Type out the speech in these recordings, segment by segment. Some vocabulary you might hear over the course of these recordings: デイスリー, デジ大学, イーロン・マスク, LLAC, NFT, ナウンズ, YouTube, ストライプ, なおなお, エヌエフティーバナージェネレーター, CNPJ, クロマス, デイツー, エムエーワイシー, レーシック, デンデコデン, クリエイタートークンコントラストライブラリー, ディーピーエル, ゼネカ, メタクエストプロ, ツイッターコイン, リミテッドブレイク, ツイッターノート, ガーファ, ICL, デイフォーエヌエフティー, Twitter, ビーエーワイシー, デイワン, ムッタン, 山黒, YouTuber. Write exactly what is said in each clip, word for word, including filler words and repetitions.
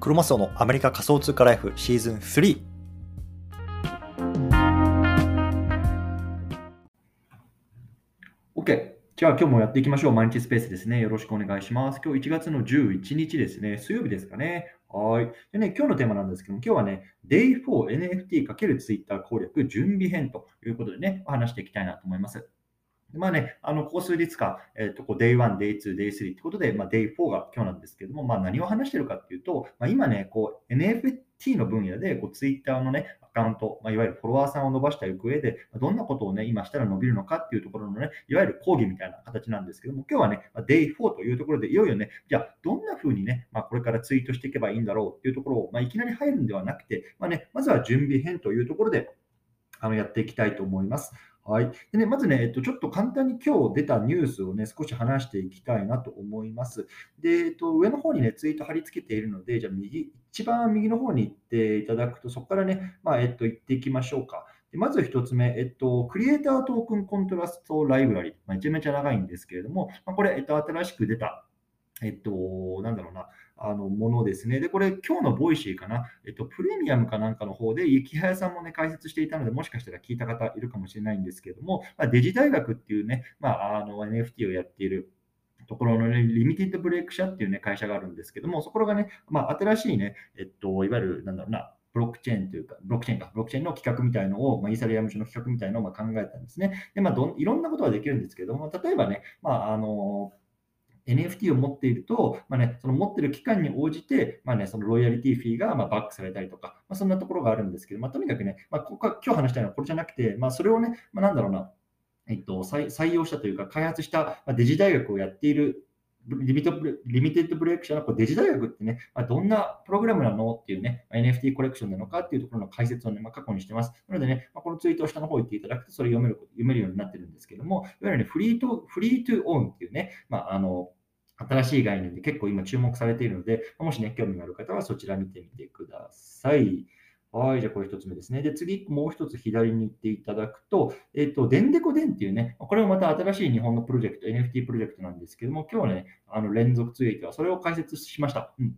クロマスオのアメリカ仮想通貨ライフシーズンスリー。OK。じゃあ今日もやっていきましょう。毎日スペースですね。よろしくお願いします。今日いちがつのじゅういちにちですね。水曜日ですかね。はい。でね、今日のテーマなんですけども、今日はね、デイフォーエヌエフティー×Twitter 攻略準備編ということでね、お話していきたいなと思います。まあね、あの、ここ数日か、えっと、こう、デイワン、デイツー、デイスリー ってことで、まあ、デイフォーが今日なんですけども、まあ、何を話してるかっていうと、まあ、今ね、こう、エヌエフティー の分野で、こう、Twitter のね、アカウント、まあ、いわゆるフォロワーさんを伸ばした行方で、どんなことをね、今したら伸びるのかっていうところのね、いわゆる講義みたいな形なんですけども、今日はね、デイフォーというところで、いよいよね、じゃあ、どんな風にね、まあ、これからツイートしていけばいいんだろうっていうところを、まあ、いきなり入るんではなくて、まあね、まずは準備編というところで、あの、やっていきたいと思います。はい。でね、まずね、えっと、ちょっと簡単に今日出たニュースをね、少し話していきたいなと思います。で、えっと、上の方にね、ツイート貼り付けているので、じゃあ右、一番右の方に行っていただくと、そこからね、まあ、えっと、行っていきましょうか。でまず一つ目、えっと、クリエイタートークンコントラストライブラリー。まあ、めちゃめちゃ長いんですけれども、まあ、これ、えっと、新しく出た、えっと、なんだろうな、あの、ものですね。で、これ、今日のボイシーかな、えっと、プレミアムかなんかの方で、雪早さんもね、解説していたので、もしかしたら聞いた方いるかもしれないんですけれども、まあ、デジ大学っていうね、まあ、あの、エヌエフティー をやっているところのね、リミテッドブレイク社っていうね、会社があるんですけども、そこがね、まあ、新しいね、えっと、いわゆる、なんだろうな、ブロックチェーンというか、ブロックチェーンか、ブロックチェーンの企画みたいのを、まあ、イーサリアム上の企画みたいのをまあ考えたんですね。で、まあど、いろんなことができるんですけども、例えばね、まあ、あの、エヌエフティー を持っていると、まあね、その持っている期間に応じて、まあね、そのロイヤリティフィーがまあバックされたりとか、まあ、そんなところがあるんですけど、まあ、とにかくね、まあ、ここ今日話したいのはこれじゃなくて、まあ、それをね、まあ、なんだろうな、えっと、採用したというか、開発したデジ大学をやっているリミテッドブレイク社のデジ大学ってね、まあ、どんなプログラムなのっていうね、エヌエフティー コレクションなのかっていうところの解説をね、まあ、過去にしてます。なのでね、まあ、このツイートを下の方行っていただくと、それ読める、読めるようになってるんですけども、いわゆるね、フリート、フリートゥーオンっていうね、まあ、あの、新しい概念で結構今注目されているので、もしね、興味がある方はそちら見てみてください。はい、じゃあこれ一つ目ですね。で、次、もう一つ左に行っていただくと、えっと、デンデコデンっていうね、これもまた新しい日本のプロジェクト、エヌエフティー プロジェクトなんですけども、今日ね、あの連続ツイートはそれを解説しました。うん。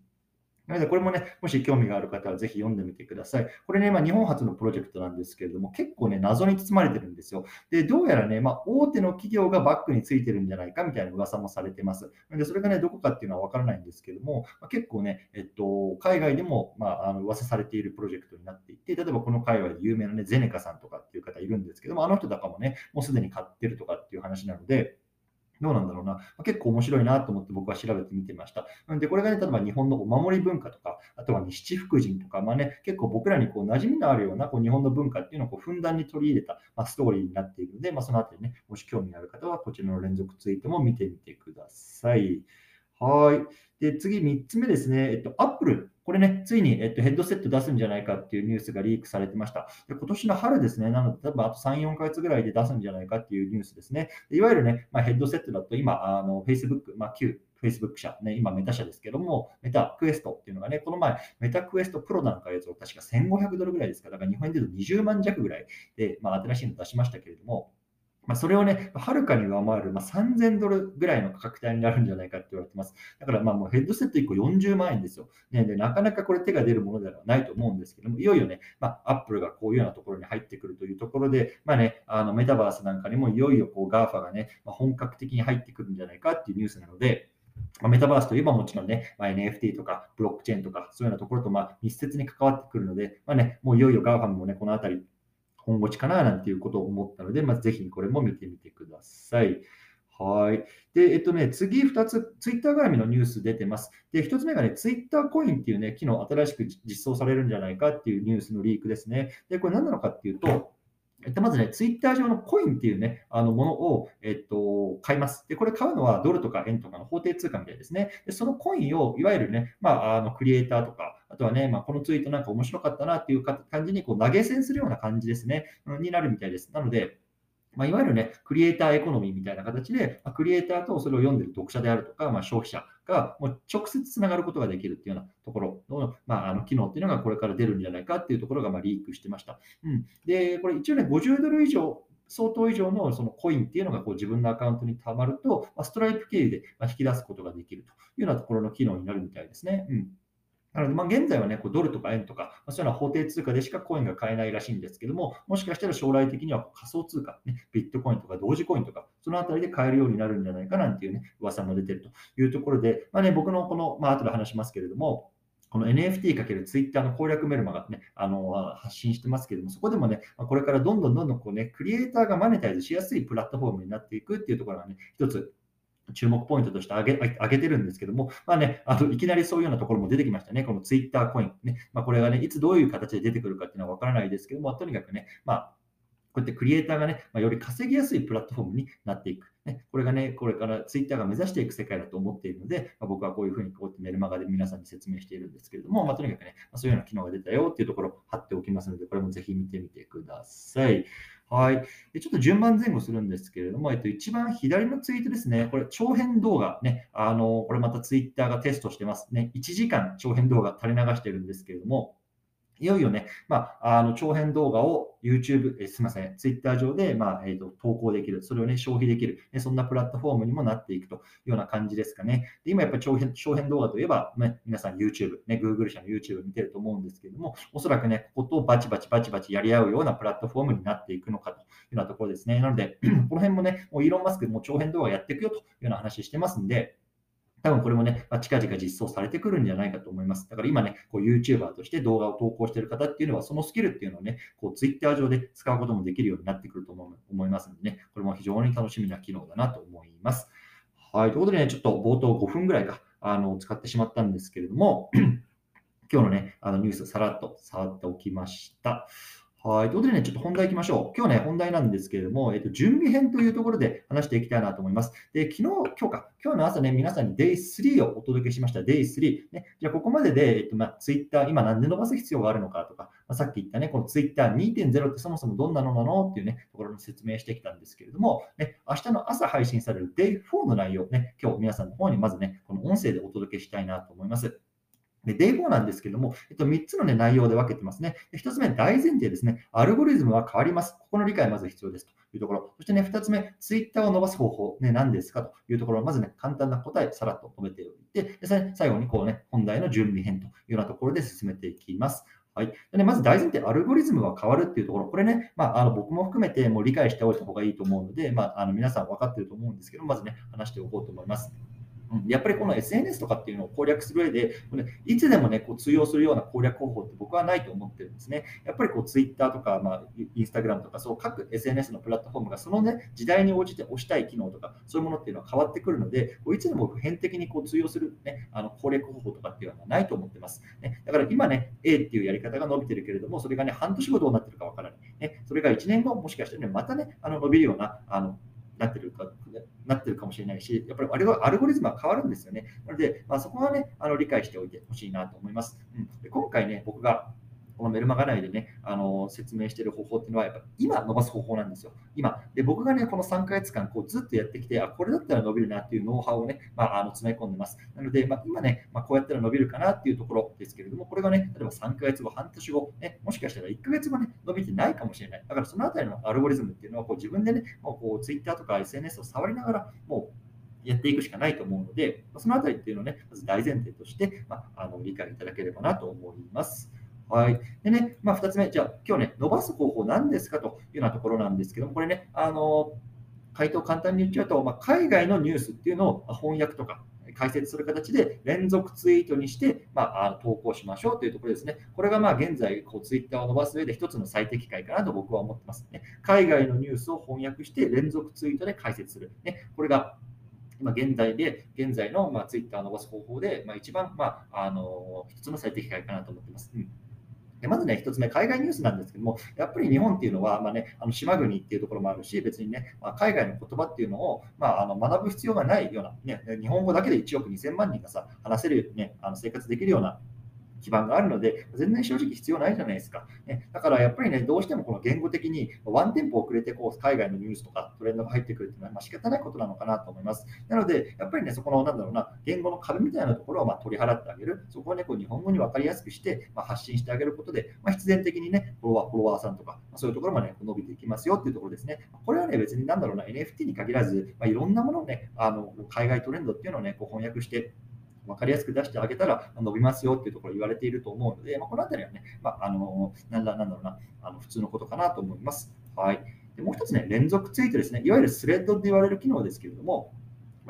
なので、これもね、もし興味がある方はぜひ読んでみてください。これね、まあ、日本初のプロジェクトなんですけれども、結構ね、謎に包まれてるんですよ。で、どうやらね、まあ、大手の企業がバックについてるんじゃないかみたいな噂もされてます。なので、それがね、どこかっていうのは分からないんですけども、まあ、結構ね、えっと、海外でも、まあ、あの噂されているプロジェクトになっていて、例えばこの界隈で有名なね、ゼネカさんとかっていう方いるんですけども、あの人とかもね、もうすでに買ってるとかっていう話なので、どうなんだろうな。結構面白いなと思って僕は調べてみてました。で、これがね、例えば日本のお守り文化とか、あとはね、七福神とか、まあね、結構僕らにこう馴染みのあるようなこう日本の文化っていうのをこうふんだんに取り入れた、まあ、ストーリーになっているので、まあ、そのあたりね、もし興味のある方はこちらの連続ツイートも見てみてください。はい。で、次みっつめですね。えっと、Apple。これね、ついに、えっと、ヘッドセット出すんじゃないかっていうニュースがリークされてました。で今年の春ですね、なので、多分あとさん、よんかげつぐらいで出すんじゃないかっていうニュースですね。でいわゆるね、まあ、ヘッドセットだと今、あの Facebook、まあ、旧 Facebook 社、ね、今メタ社ですけども、メタクエストっていうのがね、この前、メタクエストプロなんかのやつを確かせんごひゃくドルぐらいですか、だから日本円でにじゅうまんじゃくぐらいで、まあ、新しいの出しましたけれども、まあ、それをね、はるかに上回る、まあ、さんぜんドルぐらいの価格帯になるんじゃないかって言われてます。だからまあもうヘッドセットいっこよんじゅうまんえんですよ、ねで。なかなかこれ手が出るものではないと思うんですけども、いよいよね、まあ、Apple がこういうようなところに入ってくるというところで、まあね、あのメタバースなんかにもいよいよこう ガーファ がね、まあ、本格的に入ってくるんじゃないかっていうニュースなので、まあ、メタバースといえばもちろんね、まあ、エヌエフティー とかブロックチェーンとかそういうようなところとまあ密接に関わってくるので、まあね、もういよいよ ガーファ もね、このあたり、本持ちかななんていうことを思ったので、まあ、ぜひこれも見てみてください。はい。で、えっとね、次ふたつ、ツイッター絡みのニュース出てます。で、ひとつめがね、ツイッターコインっていうね、機能新しく実装されるんじゃないかっていうニュースのリークですね。で、これ何なのかっていうと、えっと、まずね、ツイッター上のコインっていうね、あのものを、えっと、買います。で、これ買うのはドルとか円とかの法定通貨みたいですね。で、そのコインを、いわゆるね、まあ、あのクリエイターとか、あとはね、まあ、このツイートなんか面白かったなっていう感じにこう投げ銭するような感じですね、になるみたいです。なので、まあ、いわゆるね、クリエイターエコノミーみたいな形で、まあ、クリエイターとそれを読んでる読者であるとか、まあ、消費者がもう直接つながることができるっていうようなところの、まあ、あの機能っていうのがこれから出るんじゃないかっていうところがまあリークしてました。うん、で、これ一応ね、ごじゅうドル以上、相当以上のそのコインっていうのがこう自分のアカウントにたまると、まあ、ストライプ経由で引き出すことができるというようなところの機能になるみたいですね。うんなので、まあ、現在は、ね、こうドルとか円とか、まあ、そういうのは法定通貨でしかコインが買えないらしいんですけども、もしかしたら将来的には仮想通貨、ね、ビットコインとか同時コインとか、そのあたりで買えるようになるんじゃないかなんていう、ね、噂も出ているというところで、まあね、僕のこの、まあ後で話しますけれども、この エヌエフティー×Twitter の攻略メルマが、ね、あの発信してますけれども、そこでもね、これからどんどんどんどんこう、ね、クリエイターがマネタイズしやすいプラットフォームになっていくっていうところがね、一つ注目ポイントとして挙げ、挙げてるんですけども、まあね、あといきなりそういうようなところも出てきましたね。このツイッターコイン、ね、まあ、これがね、いつどういう形で出てくるかっていうのは分からないですけども、とにかくね、まあ、こうやってクリエイターがね、まあ、より稼ぎやすいプラットフォームになっていく。ね、これがね、これからツイッターが目指していく世界だと思っているので、まあ、僕はこういうふうにこうやってメルマガで皆さんに説明しているんですけれども、まあ、とにかくね、まあ、そういうような機能が出たよっていうところを貼っておきますので、これもぜひ見てみてください。はい。で、ちょっと順番前後するんですけれども、えっと、一番左のツイートですね。これ、長編動画ね。あの、これまたツイッターがテストしてますね。いちじかん長編動画垂れ流してるんですけれども、いよいよね、まあ、あの長編動画を YouTube、えすみません、Twitter 上で、まあえー、と投稿できる、それを、ね、消費できる、ね、そんなプラットフォームにもなっていくというような感じですかね。で今やっぱり長編、長編動画といえば、ね、皆さん YouTube、ね、Google 社の YouTube 見てると思うんですけれども、おそらくね、こことをバチバチバチバチやり合うようなプラットフォームになっていくのかというようなところですね。なので、この辺もね、もうイーロン・マスクも長編動画やっていくよというような話してますんで、多分これもね、近々実装されてくるんじゃないかと思います。だから今ね、こう YouTuber として動画を投稿している方っていうのは、そのスキルっていうのをね、こう Twitter 上で使うこともできるようになってくると思いますのでね、これも非常に楽しみな機能だなと思います。はい、ということでね、ちょっと冒頭ごふんぐらいか、あの、使ってしまったんですけれども、今日のね、あのニュースさらっと触っておきました。はい。ということでね、ちょっと本題行きましょう。今日ね、本題なんですけれども、えっと、準備編というところで話していきたいなと思います。で、昨日、今日か、今日の朝ね、皆さんに デイスリー をお届けしました。デイスリー。ね、じゃあ、ここまでで、えっと、まあ、Twitter、今なんで伸ばす必要があるのかとか、まあ、さっき言ったね、この ツイッターにてんゼロ ってそもそもどんなのなのっていうね、ところの説明してきたんですけれども、ね、明日の朝配信される デイフォー の内容ね、今日皆さんの方にまずね、この音声でお届けしたいなと思います。で、デイフォー なんですけども、えっと、みっつの、ね、内容で分けてますね。ひとつめ、大前提ですね。アルゴリズムは変わります。ここの理解まず必要ですというところ。そしてね、ふたつめ、Twitter を伸ばす方法、ね、何ですかというところを、まずね、簡単な答え、さらっと述べておいて、で最後にこうね、本題の準備編というようなところで進めていきます。はい、でまず大前提、アルゴリズムは変わるっていうところ、これね、まあ、あの僕も含めてもう理解しておいた方がいいと思うので、まあ、あの皆さん分かっていると思うんですけど、まずね、話しておこうと思います。やっぱりこの エスエヌエス とかっていうのを攻略する上で、いつでもね、こう通用するような攻略方法って僕はないと思ってるんですね。やっぱりこう Twitter とか、まあ、Instagram とか、そう各 エスエヌエス のプラットフォームがそのね、時代に応じて押したい機能とか、そういうものっていうのは変わってくるので、こういつでも普遍的にこう通用する、ね、あの攻略方法とかっていうのはないと思ってます。ね、だから今ね、A っていうやり方が伸びてるけれども、それがね、半年後どうなってるかわからない、ね。それがいちねんご、もしかしてね、またね、あの伸びるような、あのなってるか、なってるかもしれないし、やっぱりあれはアルゴリズムは変わるんですよね。なので、まあ、そこはね、あの理解しておいてほしいなと思います。うん、で今回ね、僕がこのメルマガ内でね、あの説明している方法っていうのは、やっぱ今伸ばす方法なんですよ。今。で、僕がね、このさんかげつかんこうずっとやってきて、あ、これだったら伸びるなっていうノウハウをね、まあ、あの詰め込んでます。なので、まあ、今ね、まあ、こうやったら伸びるかなっていうところですけれども、これがね、例えばさんかげつご、半年後、ね、もしかしたらいっかげつごね、伸びてないかもしれない。だからそのあたりのアルゴリズムっていうのは、こう自分でね、もうこう Twitter とか エスエヌエス を触りながら、もう、やっていくしかないと思うので、そのあたりっていうのをね、まず大前提として、まあ、あの理解いただければなと思います。はい。でね、まあ、ふたつめ、じゃあ、今日ね、伸ばす方法なんですかというようなところなんですけども、これね、あの、回答を簡単に言っちゃうと、まあ、海外のニュースっていうのを翻訳とか解説する形で連続ツイートにして、まあ、投稿しましょうというところですね。これがまあ現在、ツイッターを伸ばす上で一つの最適解かなと僕は思ってますね。海外のニュースを翻訳して連続ツイートで解説する。ね、これが今現在で、現在のまあツイッターを伸ばす方法で、まあ、一番、まあ、あの一つの最適解かなと思ってます。うん、でまずね、一つ目、海外ニュースなんですけども、やっぱり日本っていうのは、まあね、あの島国っていうところもあるし、別にね、まあ、海外の言葉っていうのを、まあ、あの学ぶ必要がないような、ね、日本語だけでいちおくにせんまんにんがさ、話せる、ね、あの生活できるような基盤があるので、全然正直必要ないじゃないですか。ね、だからやっぱりね、どうしてもこの言語的にワンテンポ遅れてこう海外のニュースとかトレンドが入ってくるっていうのはまあ仕方ないことなのかなと思います。なので、やっぱりね、そこのなんだろうな、言語の壁みたいなところをまあ取り払ってあげる。そこをね、こう日本語に分かりやすくして、まあ、発信してあげることで、まあ、必然的にね、フォロワー、フォロワーさんとか、まあ、そういうところもね、伸びていきますよっていうところですね。これはね、別になんだろうな、エヌエフティー に限らず、まあ、いろんなものをね、あの海外トレンドっていうのをね、こう翻訳して、分かりやすく出してあげたら伸びますよっていうところ言われていると思うので、まあ、このあたりはね、まあ、あのなんだなんだろうな、あの普通のことかなと思います。はい。で、もう一つね、連続ツイートですね。いわゆるスレッドって言われる機能ですけれども、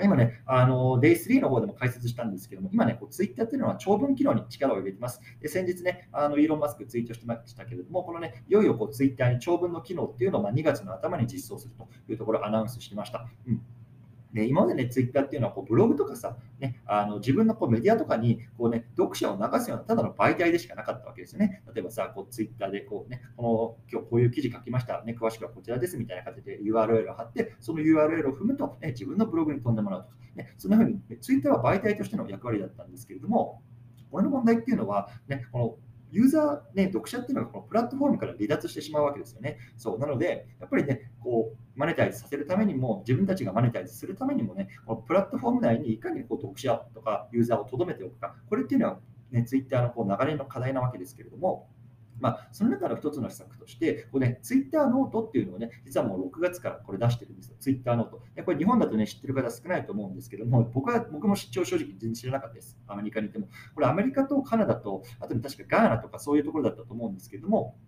今ね、あの、デイスリー の方でも解説したんですけども、今ね、ツイッターというのは長文機能に力を入れています。で、先日ね、あのイーロン・マスクツイートしてましたけれども、このね、いよいよこうツイッターに長文の機能っていうのをまあにがつの頭に実装するというところをアナウンスしました。うんで今までね、ツイッターっていうのはこうブログとかさ、ね、あの自分のこうメディアとかにこう、ね、読者を流すようなただの媒体でしかなかったわけですよね。例えばさ、こうツイッターでこう、ね、この今日こういう記事書きました、ね、詳しくはこちらですみたいな形で ユーアールエル を貼って、その ユーアールエル を踏むと、ね、自分のブログに飛んでもらうとか、ね、そんなふうにツイッターは媒体としての役割だったんですけれども、これの問題っていうのは、ね、このユーザー、ね、読者っていうのがこのプラットフォームから離脱してしまうわけですよね。そうなので、やっぱりね、こうマネタイズさせるためにも、自分たちがマネタイズするためにもね、このプラットフォーム内にいかにこう読者とかユーザーを留めておくか、これっていうのは、ね、ツイッターのこう流れの課題なわけですけれども、まあ、その中の一つの施策として、こうね、ツイッターノートっていうのをね、実はもうろくがつからこれ出してるんですよ、ツイッターノート。これ日本だとね、知ってる方少ないと思うんですけども、僕は、僕も正直全然知らなかったです。アメリカにいても。これアメリカとカナダと、あと確かガーナとかそういうところだったと思うんですけども、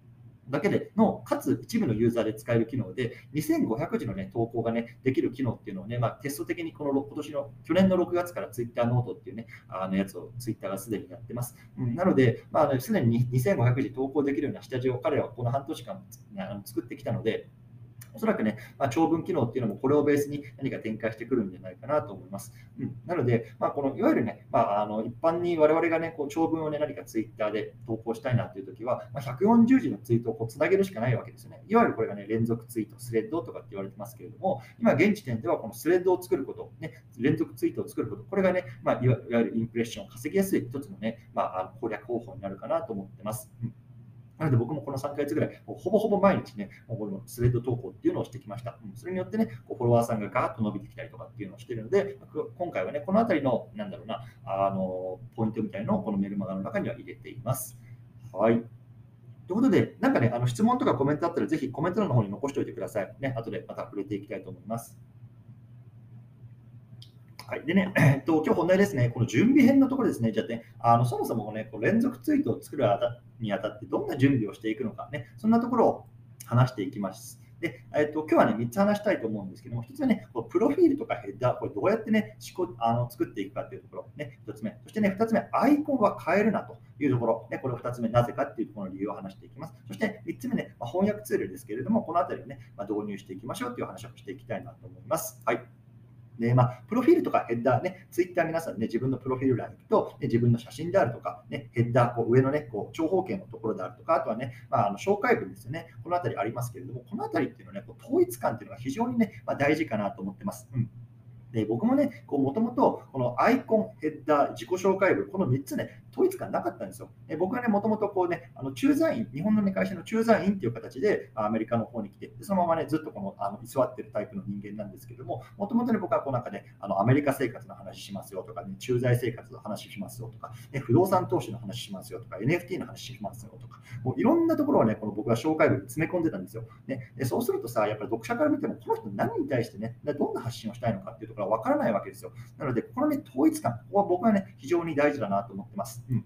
だけでの、かつ一部のユーザーで使える機能で、にせんごひゃくじの、ね、投稿が、ね、できる機能っていうのを、ねまあ、テスト的にこの今年の去年のろくがつからツイッターノートっていう、ね、あのやつをツイッターがすでにやってます。うん、なので、まあ、すでににせんごひゃく字投稿できるような下地を彼らはこの半年間作ってきたので、おそらくね、まあ、長文機能っていうのもこれをベースに何か展開してくるんじゃないかなと思います。うん、なので、まあ、このいわゆるね、まあ、あの一般に我々がね、こう長文をね、何かツイッターで投稿したいなというときは、まあ、ひゃくよんじゅう字のツイートをこうつなげるしかないわけですよね。いわゆるこれがね、連続ツイート、スレッドとかって言われてますけれども、今現時点ではこのスレッドを作ること、ね、連続ツイートを作ること、これがね、まあ、いわゆるインプレッションを稼ぎやすい一つのね、まあ、攻略方法になるかなと思ってます。うんなので僕もこのさんかげつぐらい、ほぼほぼ毎日ね、このスレッド投稿っていうのをしてきました。それによってね、フォロワーさんがガーッと伸びてきたりとかっていうのをしているので、今回はね、このあたりの、なんだろうな、あの、ポイントみたいなのをこのメルマガの中には入れています。はい。ということで、なんかね、あの質問とかコメントあったら、ぜひコメント欄の方に残しておいてください。ね、後でまた触れていきたいと思います。はい、でね、えっと、今日本題ですね、この準備編のところですね、じゃあね、あのそもそも、ね、こう連続ツイートを作るにあたってどんな準備をしていくのか、ね、そんなところを話していきます。で、えっと、今日はね、みっつ話したいと思うんですけども、ひとつめね、こうプロフィールとかヘッダー、これどうやってね、あの作っていくかというところ、ね、ひとつめ、そしてね、ふたつめ、アイコンは変えるなというところ、ね、これふたつめ、なぜかっていうところの理由を話していきます。そしてみっつめね、まあ、翻訳ツールですけれども、このあたりをね、まあ、導入していきましょうという話をしていきたいなと思います。はい。でまあ、プロフィールとかヘッダーね、ツイッター皆さんね、自分のプロフィール欄に行くと、ね、自分の写真であるとか、ね、ヘッダー、こう上のね、こう長方形のところであるとか、あとはね、まあ、あの紹介文ですよね、このあたりありますけれども、このあたりっていうのはね、こう統一感っていうのが非常にね、まあ、大事かなと思ってます。うんで僕もね、もともとこのアイコン、ヘッダー、自己紹介文、このみっつね、統一感なかったんですよ。で僕はね、もともとこうね、あの駐在員、日本の、ね、会社の駐在員っていう形でアメリカの方に来て、でそのままね、ずっとこのあの居座ってるタイプの人間なんですけども、もともとね、僕はこうなんかね、あのアメリカ生活の話しますよとか、ね、駐在生活の話しますよとか、ね、不動産投資の話しますよとか、エヌエフティー の話しますよとか、もういろんなところをね、この僕は紹介文に詰め込んでたんですよ。ね、でそうするとさ、やっぱり読者から見ても、この人何に対してね、どんな発信をしたいのかっていうところわからないわけですよ。なので、この、ね、統一感、ここは僕は、ね、非常に大事だなと思ってます。うん、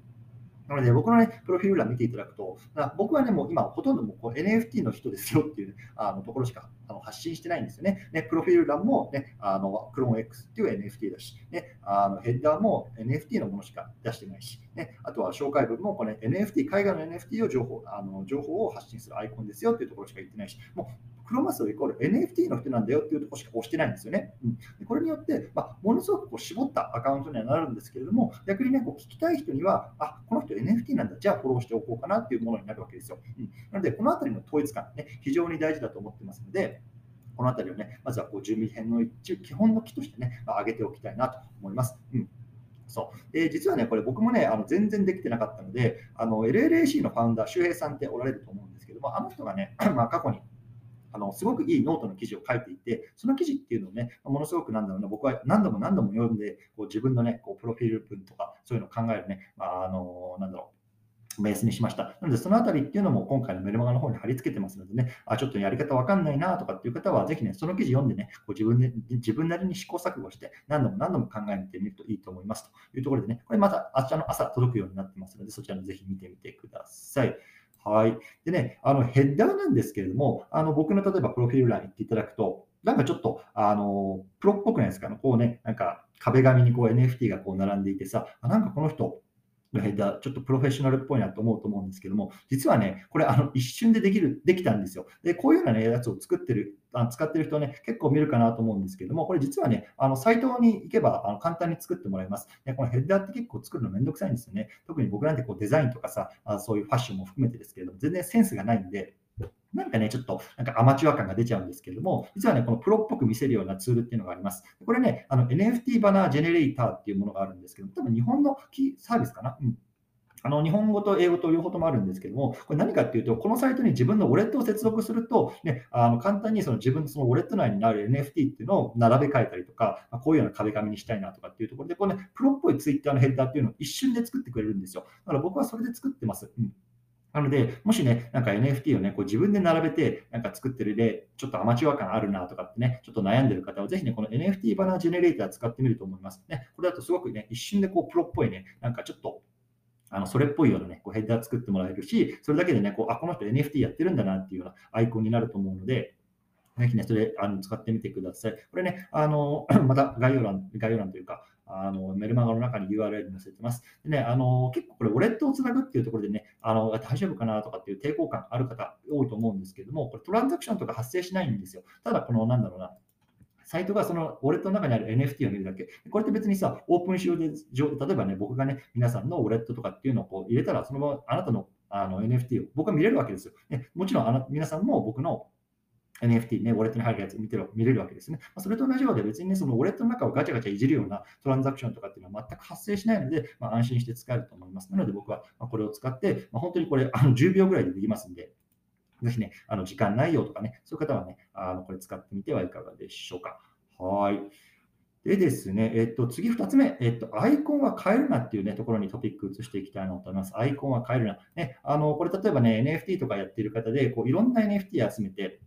なので、僕の、ね、プロフィール欄見ていただくと、僕は、ね、もう今、ほとんどもうこう エヌエフティー の人ですよっていう、ね、あのところしかあの発信してないんですよね。ねプロフィール欄も、ね、あのクローン X っていう エヌエフティー だし、ね、あのヘッダーも エヌエフティー のものしか出してないし、ね、あとは紹介文もこれ エヌエフティー、海外の エヌエフティー を情報、あの情報を発信するアイコンですよっていうところしか言ってないし、もうクロマスイコール エヌエフティー の人なんだよっていうところしか押してないんですよね。うん、これによって、まあ、ものすごくこう絞ったアカウントにはなるんですけれども、逆にね、こう聞きたい人には、あ、この人 エヌエフティー なんだ、じゃあフォローしておこうかなっていうものになるわけですよ。うん、なので、このあたりの統一感、ね、非常に大事だと思ってますので、このあたりをね、まずはこう準備編の一基本の木としてね、まあ、上げておきたいなと思います。うんそうで実はね、これ僕もね、あの全然できてなかったので、あの エルエルエーシー のファウンダー、周平さんっておられると思うんですけども、あの人がね、まあ、過去に、あのすごくいいノートの記事を書いていて、その記事っていうのをね、ものすごくなんだろうな、僕は何度も何度も読んで、こう自分のね、こうプロフィール文とか、そういうのを考えるね、まあ、あのなんだろうベースにしました。なので、そのあたりっていうのも今回のメルマガの方に貼り付けてますのでね、あ、ちょっとやり方わかんないなとかっていう方は、ぜひね、その記事読んでね、こう自分で、自分なりに試行錯誤して、何度も何度も考えてみるといいと思いますというところでね、これまた明日の朝届くようになってますので、そちらもぜひ見てみてください。はい。でね、あのヘッダーなんですけれども、あの僕の例えばプロフィール欄に行っていただくと、なんかちょっと、あの、プロっぽくないですかね、こうね、なんか壁紙にこう エヌエフティー がこう並んでいてさ、あ、なんかこの人、ヘッダーちょっとプロフェッショナルっぽいなと思うと思うんですけども、実はね、これあの一瞬でできるできたんですよ。で、こういうような、ね、やつを作ってるあ使ってる人ね、結構見るかなと思うんですけども、これ実はね、あのサイトに行けばあの簡単に作ってもらえます。で、このヘッダーって結構作るのめんどくさいんですよね。特に僕なんてこうデザインとかさ、あそういうファッションも含めてですけれども、全然センスがないんで、なんかね、ちょっとなんかアマチュア感が出ちゃうんですけれども、実はね、このプロっぽく見せるようなツールっていうのがあります。これね、あの エヌエフティー バナージェネレーターっていうものがあるんですけども、多分日本のキーサービスかな。うん、あの日本語と英語と両方ともあるんですけども、これ何かっていうと、このサイトに自分のウォレットを接続すると、ね、あの簡単にその自分のそのウォレット内にある エヌエフティー っていうのを並べ替えたりとか、まあ、こういうような壁紙にしたいなとかっていうところで、この、ね、プロっぽいツイッターのヘッダーっていうのを一瞬で作ってくれるんですよ。だから僕はそれで作ってます。うん、なので、もしね、なんか エヌエフティー をね、こう自分で並べて、なんか作ってるで、ちょっとアマチュア感あるなとかってね、ちょっと悩んでる方は、ぜひね、この エヌエフティー バナージェネレーター使ってみると思いますね。これだとすごくね、一瞬でこう、プロっぽいね、なんかちょっと、あのそれっぽいようなね、こうヘッダー作ってもらえるし、それだけでね、こう、あ、この人 エヌエフティー やってるんだなっていうようなアイコンになると思うので、ぜひね、それあの使ってみてください。これね、あのまた概要欄、概要欄というか、あのメルマガの中に ユーアールエル 載せてます。でね、あの結構これ、ウォレットをつなぐっていうところでね、あの大丈夫かなとかっていう抵抗感ある方多いと思うんですけども、これトランザクションとか発生しないんですよ。ただ、このなんだろうな、サイトがそのウォレットの中にある エヌエフティー を見るだけ。これって別にさ、オープン仕様で、例えばね、僕がね、皆さんのウォレットとかっていうのをこう入れたら、そのままあなたのあの エヌエフティー を僕は見れるわけですよ。ね、もちろんあの皆さんも僕のエヌエフティー ね、ウォレットに入るやつを見てる見れるわけですね。まあ、それと同じようで別にね、そのウォレットの中をガチャガチャいじるようなトランザクションとかっていうのは全く発生しないので、まあ、安心して使えると思います。なので僕はこれを使って、まあ、本当にこれあのじゅうびょうぐらいでできますんで、ぜひね、あの時間内容とかね、そういう方はね、あのこれ使ってみてはいかがでしょうか。はい。でですね、えっと、次ふたつめ、えっと、アイコンは変えるなっていう、ね、ところにトピック移していきたいなと思います。アイコンは変えるな。ね、あのこれ例えばね、エヌエフティー とかやっている方で、こういろんな エヌエフティー 集めて、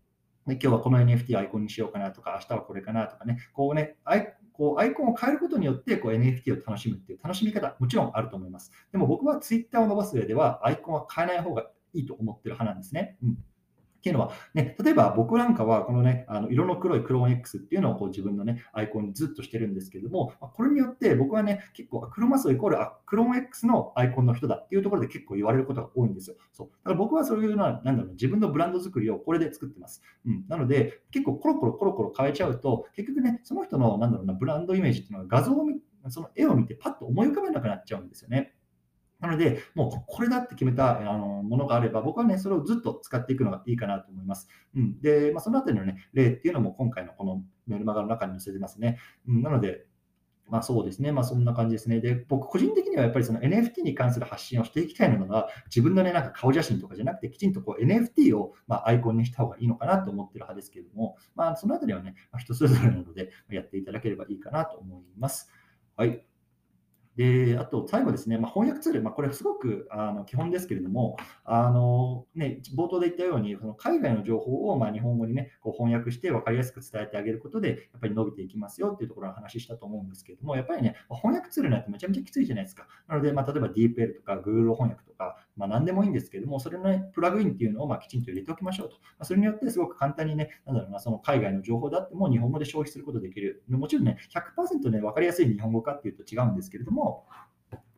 ね、今日はこの エヌエフティー アイコンにしようかなとか、明日はこれかなとかね、こうね、アイこうアイコンを変えることによってこう エヌエフティー を楽しむっていう楽しみ方、もちろんあると思います。でも僕は Twitter を伸ばす上では、アイコンは変えない方がいいと思ってる派なんですね。うん。っていうのは、ね、例えば僕なんかはこのね、あの色の黒いクローン X っていうのをこう自分のね、アイコンにずっとしてるんですけれども、これによって僕はね、結構クロマスイコールあクローン X のアイコンの人だっていうところで結構言われることが多いんですよ。そう。だから僕はそういうのは、なんだろう、自分のブランド作りをこれで作ってます。うん。なので、結構コロコロコロコロ変えちゃうと、結局ね、その人のなんだろうな、ブランドイメージっていうのは画像を見、その絵を見てパッと思い浮かべなくなっちゃうんですよね。なので、もうこれだって決めたあのものがあれば、僕はね、それをずっと使っていくのがいいかなと思います。うん、で、まあ、そのあたりの、ね、例っていうのも今回のこのメルマガの中に載せてますね。うん、なので、まあそうですね、まあそんな感じですね。で、僕個人的にはやっぱりその エヌエフティー に関する発信をしていきたいのが、自分のね、なんか顔写真とかじゃなくて、きちんとこう エヌエフティー をまあアイコンにした方がいいのかなと思ってる派ですけれども、まあそのあたりはね、人それぞれなので、やっていただければいいかなと思います。はい。であと最後ですね、まあ、翻訳ツール、まあ、これすごくあの基本ですけれども、あの、ね、冒頭で言ったように、その海外の情報をまあ日本語に、ね、こう翻訳して分かりやすく伝えてあげることで、やっぱり伸びていきますよっていうところの話したと思うんですけれども、やっぱりね、翻訳ツールなんてめちゃめちゃきついじゃないですか。なので、まあ、例えば ディーピーエル とか Google 翻訳とか、まあ、何でもいいんですけれども、それの、ね、プラグインっていうのをまあきちんと入れておきましょうと。まあ、それによってすごく簡単にね、なんだろうな、その海外の情報だっても日本語で消費することができる。もちろんね、ひゃくパーセント ね、分かりやすい日本語かっていうと違うんですけれども、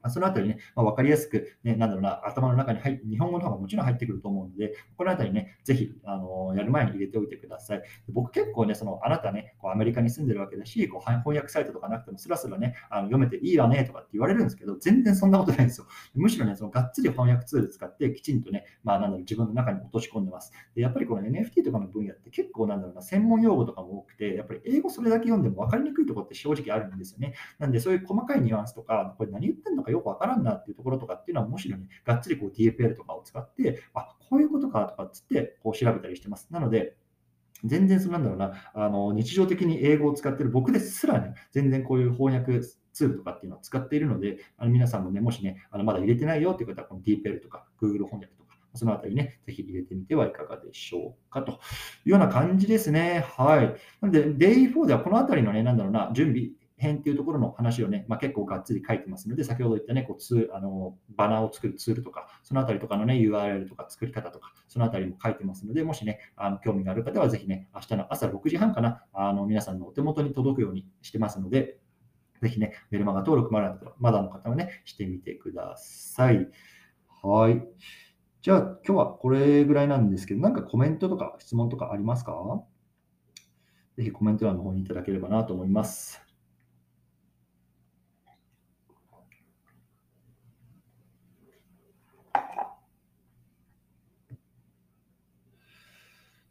そのあたりね、まあ、分かりやすく、ね、なんだろうな、頭の中に入日本語の方がもちろん入ってくると思うので、このあたりね、ぜひあのやる前に入れておいてください。僕結構ね、そのあなたね、こうアメリカに住んでるわけだし、こう翻訳サイトとかなくてもスラスラね、あの読めていいわねとかって言われるんですけど、全然そんなことないんですよ。むしろね、そのがっつり翻訳ツール使って、きちんとね、まあ、なんだろう、自分の中に落とし込んでます。でやっぱりこの エヌエフティー とかの分野って結構なんだろうな、専門用語とかも多くて、やっぱり英語それだけ読んでも分かりにくいところって正直あるんですよね。なんでそういう細かいニュアンスとか、これ何言ってんのかよくわからんなっていうところとかっていうのは、むしろね、がっつりこう ディーピーエル とかを使って、あ、こういうことかとかっつってこう調べたりしてます。なので、全然そうなんだろうな、あの日常的に英語を使ってる僕ですらね、全然こういう翻訳ツーとかっていうのを使っているので、あの皆さんもね、もしね、あのまだ入れてないよという方は、この ディーピーエル とか Google 翻訳とか、そのあたりね、ぜひ入れてみてはいかがでしょうかというような感じですね。はい。なので、デイフォー ではこのあたりのね、なんだろうな、準備編っていうところの話をね、まあ、結構がっつり書いてますので、先ほど言ったね、こうツーあのバナーを作るツールとか、そのあたりとかのね、ユーアールエル とか作り方とか、そのあたりも書いてますので、もしね、あの興味がある方はぜひね、明日の朝ろくじはんかな、あの皆さんのお手元に届くようにしてますので、ぜひね、メルマガ登録まだの方はね、してみてください。はい。じゃあ、今日はこれぐらいなんですけど、なんかコメントとか質問とかありますか？ぜひコメント欄の方にいただければなと思います。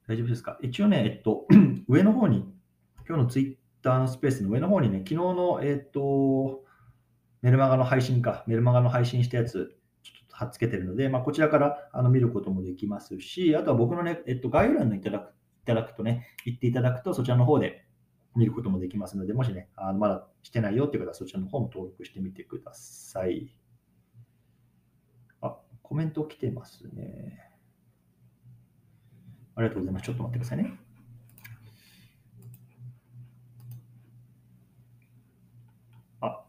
大丈夫ですか？一応ね、えっと、上の方に、今日のツイッターのスペースの上の方にね、昨日の、えっと、メルマガの配信か、メルマガの配信したやつ、ちょっと貼っつけてるので、まあ、こちらからあの見ることもできますし、あとは僕のね、えっと、概要欄にいただく、いただくとね、行っていただくと、そちらの方で見ることもできますので、もしね、あのまだしてないよっていう方は、そちらの方も登録してみてください。あ、コメント来てますね。ありがとうございます。ちょっと待ってくださいね。あ、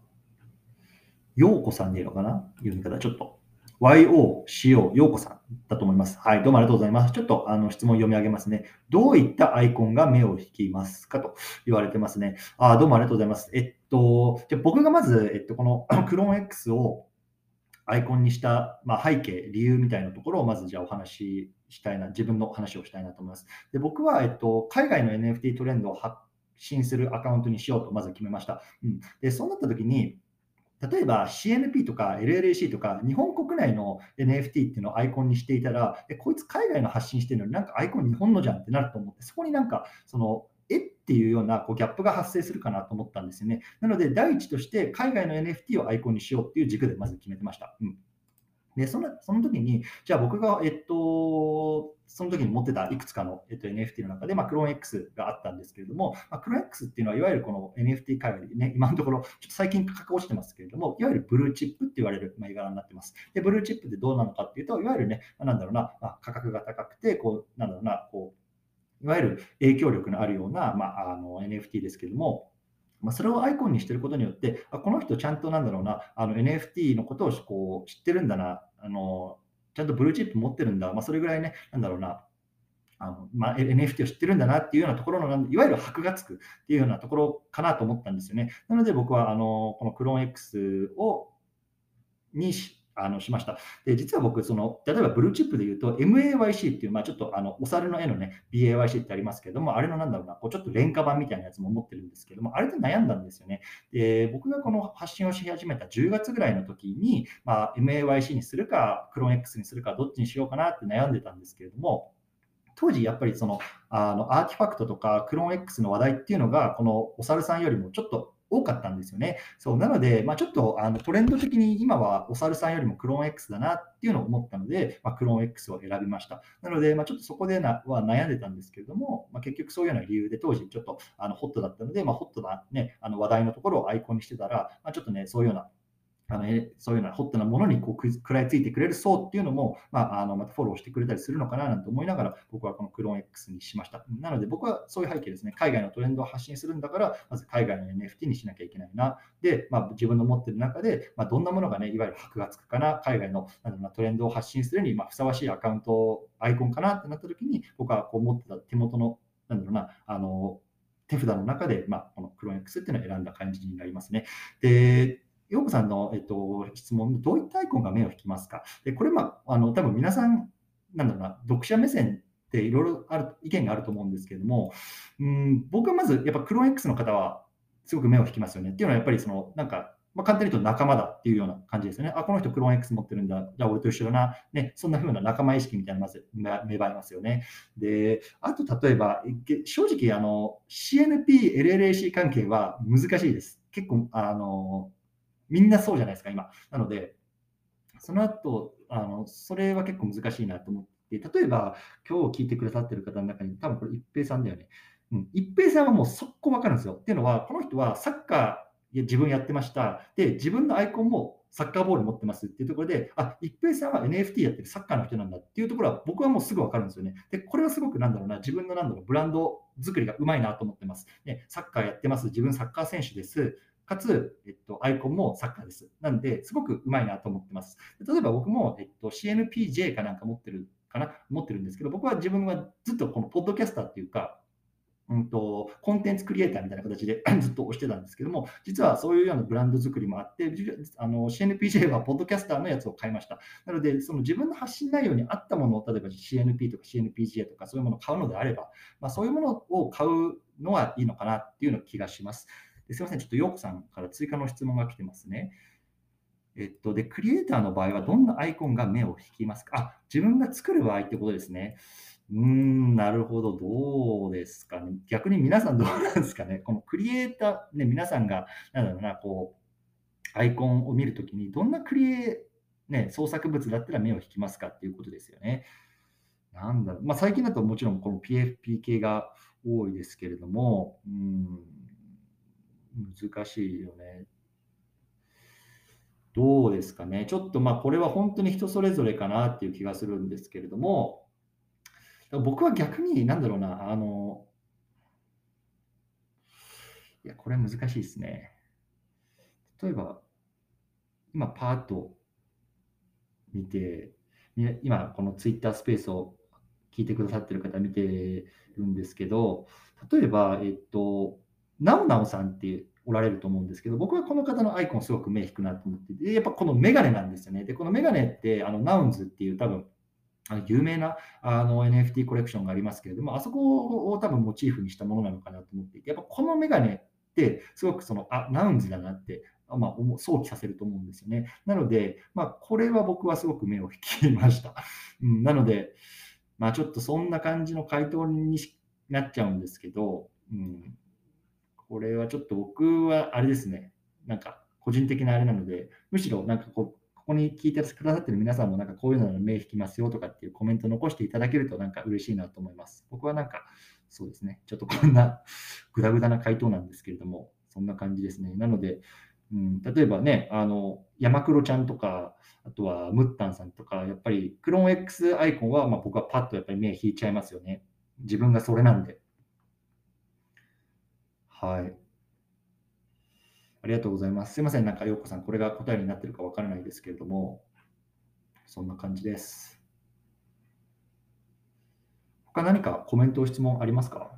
ようこさんでいいのかな？読み方ちょっと ワイオーシーオー ようこさんだと思います。はい、どうもありがとうございます。ちょっとあの質問読み上げますね。どういったアイコンが目を引きますかと言われてますね。あ、どうもありがとうございます。えっとじゃあ僕がまずえっとこのクローン X をアイコンにした、まあ、背景、理由みたいなところをまずじゃあお話ししたいな、自分の話をしたいなと思います。で、僕は、えっと、海外の エヌエフティー トレンドを発信するアカウントにしようとまず決めました。うん、で、そうなったときに、例えば シーエヌピー とか エルエルエーシー とか日本国内の エヌエフティー っていうのをアイコンにしていたら、え、こいつ海外の発信してるのになんかアイコン日本のじゃんってなると思って、そこになんかその、えっていうようなこうギャップが発生するかなと思ったんですよね。なので第一として海外の エヌエフティー をアイコンにしようっていう軸でまず決めてました。うん、でそのその時にじゃあ僕がえっとその時に持ってたいくつかの、えっと、エヌエフティー の中で、まあ、クローン X があったんですけれども、まあ、クローン X っていうのはいわゆるこの エヌエフティー 界隈でね、今のところちょっと最近価格落ちてますけれども、いわゆるブルーチップって言われる銘柄になってます。で、ブルーチップってどうなのかっていうと、いわゆるね、なんだろうな、まあ、価格が高くて、こう、なんだろうな、こう、いわゆる影響力のあるような、まあ、あの エヌエフティー ですけれども、まあ、それをアイコンにしていることによって、あ、この人ちゃんとなんだろうな、あの エヌエフティー のことをこう知ってるんだな、あの、ちゃんとブルーチップ持ってるんだ、まあ、それぐらいね、なんだろうな、あのまあ、エヌエフティー を知ってるんだなっていうようなところの、いわゆる箔がつくっていうようなところかなと思ったんですよね。なので僕はあのこのクローン X をにし、あのしました。で、実は僕その、例えばブルーチップで言うと エムエーワイシー っていう、まあ、ちょっとあのお猿の絵のね ビーエーワイシー ってありますけれども、あれのなんだろうな、こうちょっと廉価版みたいなやつも持ってるんですけれども、あれで悩んだんですよね。で、僕がこの発信をし始めたじゅうがつぐらいの時に、まあ、エムエーワイシー にするかクローン X にするかどっちにしようかなって悩んでたんですけれども、当時やっぱりそのあのアーティファクトとかクローン X の話題っていうのがこのお猿さんよりもちょっと多かったんですよね。そうなので、まあ、ちょっとあのトレンド的に今はお猿さんよりもクローン X だなっていうのを思ったので、まあ、クローン X を選びました。なので、まあ、ちょっとそこでなは悩んでたんですけれども、まあ、結局そういうような理由で当時ちょっとあのホットだったので、まあ、ホットな、ね、あの話題のところをアイコンにしてたら、まあ、ちょっとね、そういうようなあのそういうようなホットなものにこう食らいついてくれる層っていうのも、まあ、あのまたフォローしてくれたりするのかななんて思いながら、僕はこのクローン X にしました。なので僕はそういう背景ですね、海外のトレンドを発信するんだから、まず海外の エヌエフティー にしなきゃいけないな。で、まあ、自分の持ってる中で、まあ、どんなものがね、いわゆる箔がつくかな、海外のトレンドを発信するに、まあ、ふさわしいアカウント、アイコンかなってなった時に、僕はこう持ってた手元の、なんだろうな、あの手札の中で、まあ、このクローン X っていうのを選んだ感じになりますね。で、ようこさんの、えっと、質問、どういったアイコンが目を引きますか？で、これ、まあ、あの多分皆さん、なんだろうな、読者目線っていろいろある意見があると思うんですけれども、うん、僕はまず、やっぱクローン X の方は、すごく目を引きますよね。っていうのは、やっぱりその、なんか、まあ、簡単に言うと仲間だっていうような感じですよね。あ、この人クローン X 持ってるんだ。じゃあ俺と一緒だな。ね、そんな風な仲間意識みたいなのが芽生えますよね。で、あと例えば、正直、あの、シーエヌピー、エルエルエーシー 関係は難しいです。結構、あの、みんなそうじゃないですか、今。なので、その後、あのそれは結構難しいなと思って、例えば、今日聞いてくださってる方の中に、多分これ、一平さんだよね。うん、一平さんはもう速攻分かるんですよ。っていうのは、この人はサッカー、自分やってました。で、自分のアイコンもサッカーボール持ってますっていうところで、あ、一平さんは エヌエフティー やってるサッカーの人なんだっていうところは僕はもうすぐ分かるんですよね。で、これはすごくなんだろうな、自分のなんだろう、ブランド作りがうまいなと思ってます。ね、サッカーやってます。自分サッカー選手です。かつ、えっと、アイコンもサッカーです。なんで、すごくうまいなと思ってます。例えば僕も、えっと、シーエヌピージェー かなんか持ってるかな、持ってるんですけど、僕は自分はずっとこのポッドキャスターっていうか、うんと、コンテンツクリエイターみたいな形でずっと推してたんですけども、実はそういうようなブランド作りもあって、あの シーエヌピージェー はポッドキャスターのやつを買いました。なので、その自分の発信内容に合ったものを、例えば シーエヌピー とか シーエヌピージェー とかそういうものを買うのであれば、まあ、そういうものを買うのはいいのかなっていうの気がします。ですいません、ちょっと陽子さんから追加の質問が来てますね。えっと、で、クリエイターの場合はどんなアイコンが目を引きますか？あ、自分が作る場合ってことですね。うーん、なるほど。どうですかね。逆に皆さんどうなんですかね。このクリエイター、ね、皆さんが、なんだろうな、こう、アイコンを見るときに、どんなクリエイ、ね、創作物だったら目を引きますかっていうことですよね。なんだろう。まあ、最近だともちろん、この ピーエフピー 系が多いですけれども、うーん、難しいよね。どうですかね。ちょっと、まあ、これは本当に人それぞれかなっていう気がするんですけれども、僕は逆に、なんだろうな、あの、いや、これ難しいですね。例えば、今、パーッと見て、今、このツイッタースペースを聞いてくださってる方見てるんですけど、例えば、えっと、なおなおさんっておられると思うんですけど、僕はこの方のアイコンすごく目引くなと思ってて、やっぱこのメガネなんですよね。で、このメガネって、あの、ナウンズっていう多分、有名なあの エヌエフティー コレクションがありますけれども、あそこを多分モチーフにしたものなのかなと思っていて、やっぱこのメガネってすごくそのあナウンズだなって、まあ、想起させると思うんですよね。なので、まあ、これは僕はすごく目を引きました。うん、なので、まあ、ちょっとそんな感じの回答になっちゃうんですけど、うん、これはちょっと僕はあれですね、なんか個人的なあれなので、むしろなんかこう、ここに聞いてくださってる皆さんもなんかこういうのに目引きますよとかっていうコメント残していただけるとなんか嬉しいなと思います。僕はなんかそうですね、ちょっとこんなグダグダな回答なんですけれども、そんな感じですね。なので、うん、例えばね、あの山黒ちゃんとか、あとはムッタンさんとか、やっぱりクローン X アイコンはまあ僕はパッとやっぱり目引いちゃいますよね。自分がそれなんで。はい。ありがとうございます。すいません。なんか、ようこさん、これが答えになってるかわからないですけれども、そんな感じです。他何かコメント、質問ありますか？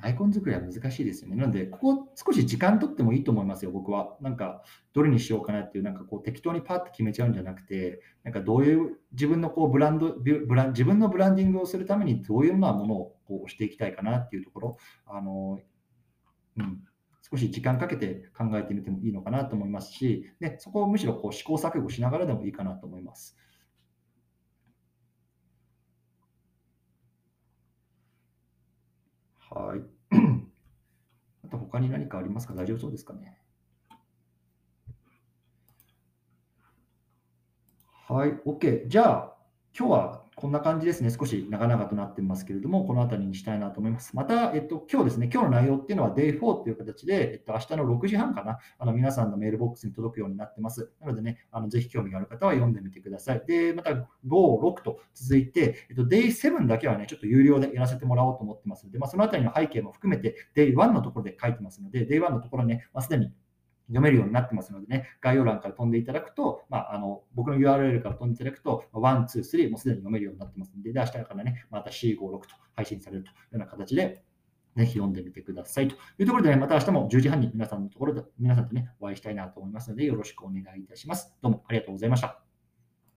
アイコン作りは難しいですよね。なので、ここ少し時間取ってもいいと思いますよ、僕は。なんか、どれにしようかなっていう、なんかこう適当にパッと決めちゃうんじゃなくて、なんかどういう、自分のこうブランド、ブラン、自分のブランディングをするためにどういうようなものをこうしていきたいかなっていうところ、あの、うん、少し時間かけて考えてみてもいいのかなと思いますし、ね、そこをむしろこう試行錯誤しながらでもいいかなと思います。はい。あと他に何かありますか？大丈夫そうですかね。はい、OK。じゃあ、今日はこんな感じですね。少し長々となってますけれども、このあたりにしたいなと思います。また、えっと、今日ですね、今日の内容っていうのは デイフォー っていう形で、えっと、明日のろくじはんかな、あの皆さんのメールボックスに届くようになってます。なのでね、あのぜひ興味がある方は読んでみてください。で、またご、ろくと続いて、えっと、デイセブン だけはね、ちょっと有料でやらせてもらおうと思ってますので、まあ、そのあたりの背景も含めて デイワン のところで書いてますので、デイワン のところね、まあ、すでに読めるようになってますのでね、概要欄から飛んでいただくと、まあ、あの僕の ユーアールエル から飛んでいただくと、いち、に、さんもうすでに読めるようになってますので、で明日からね、またよん、ご、ろくと配信されるというような形で、ぜひ読んでみてくださいというところでね、また明日もじゅうじはんに皆さんのところで、皆さんとね、お会いしたいなと思いますので、よろしくお願いいたします。どうもありがとうございました。